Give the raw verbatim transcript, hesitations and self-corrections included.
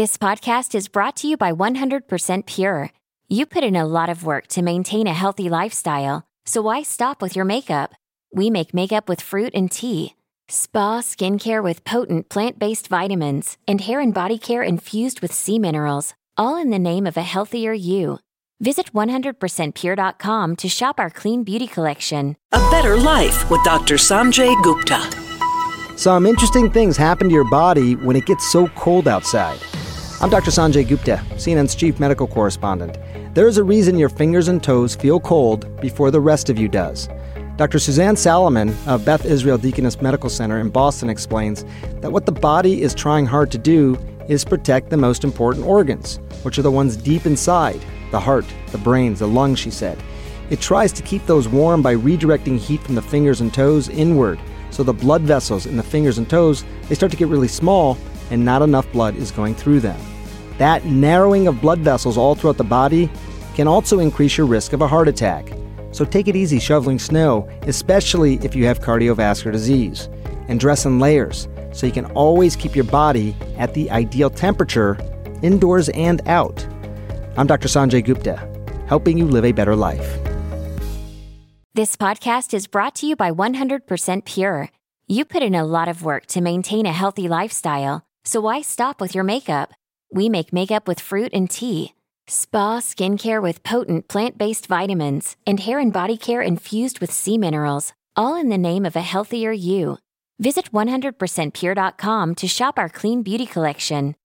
This podcast is brought to you by one hundred percent Pure. You put in a lot of work to maintain a healthy lifestyle, so why stop with your makeup? We make makeup with fruit and tea, spa skincare with potent plant-based vitamins, and hair and body care infused with sea minerals, all in the name of a healthier you. Visit one hundred percent pure dot com to shop our clean beauty collection. A Better Life with Doctor Sanjay Gupta. Some interesting things happen to your body when it gets so cold outside. I'm Doctor Sanjay Gupta, C N N's chief medical correspondent. There is a reason your fingers and toes feel cold before the rest of you does. Doctor Suzanne Salomon of Beth Israel Deaconess Medical Center in Boston explains that what the body is trying hard to do is protect the most important organs, which are the ones deep inside, the heart, the brains, the lungs, she said. It tries to keep those warm by redirecting heat from the fingers and toes inward, so the blood vessels in the fingers and toes, they start to get really small and not enough blood is going through them. That narrowing of blood vessels all throughout the body can also increase your risk of a heart attack. So take it easy shoveling snow, especially if you have cardiovascular disease. And dress in layers so you can always keep your body at the ideal temperature, indoors and out. I'm Doctor Sanjay Gupta, helping you live a better life. This podcast is brought to you by one hundred percent Pure. You put in a lot of work to maintain a healthy lifestyle, so why stop with your makeup? We make makeup with fruit and tea, spa skincare with potent plant-based vitamins, and hair and body care infused with sea minerals, all in the name of a healthier you. Visit one hundred percent pure dot com to shop our clean beauty collection.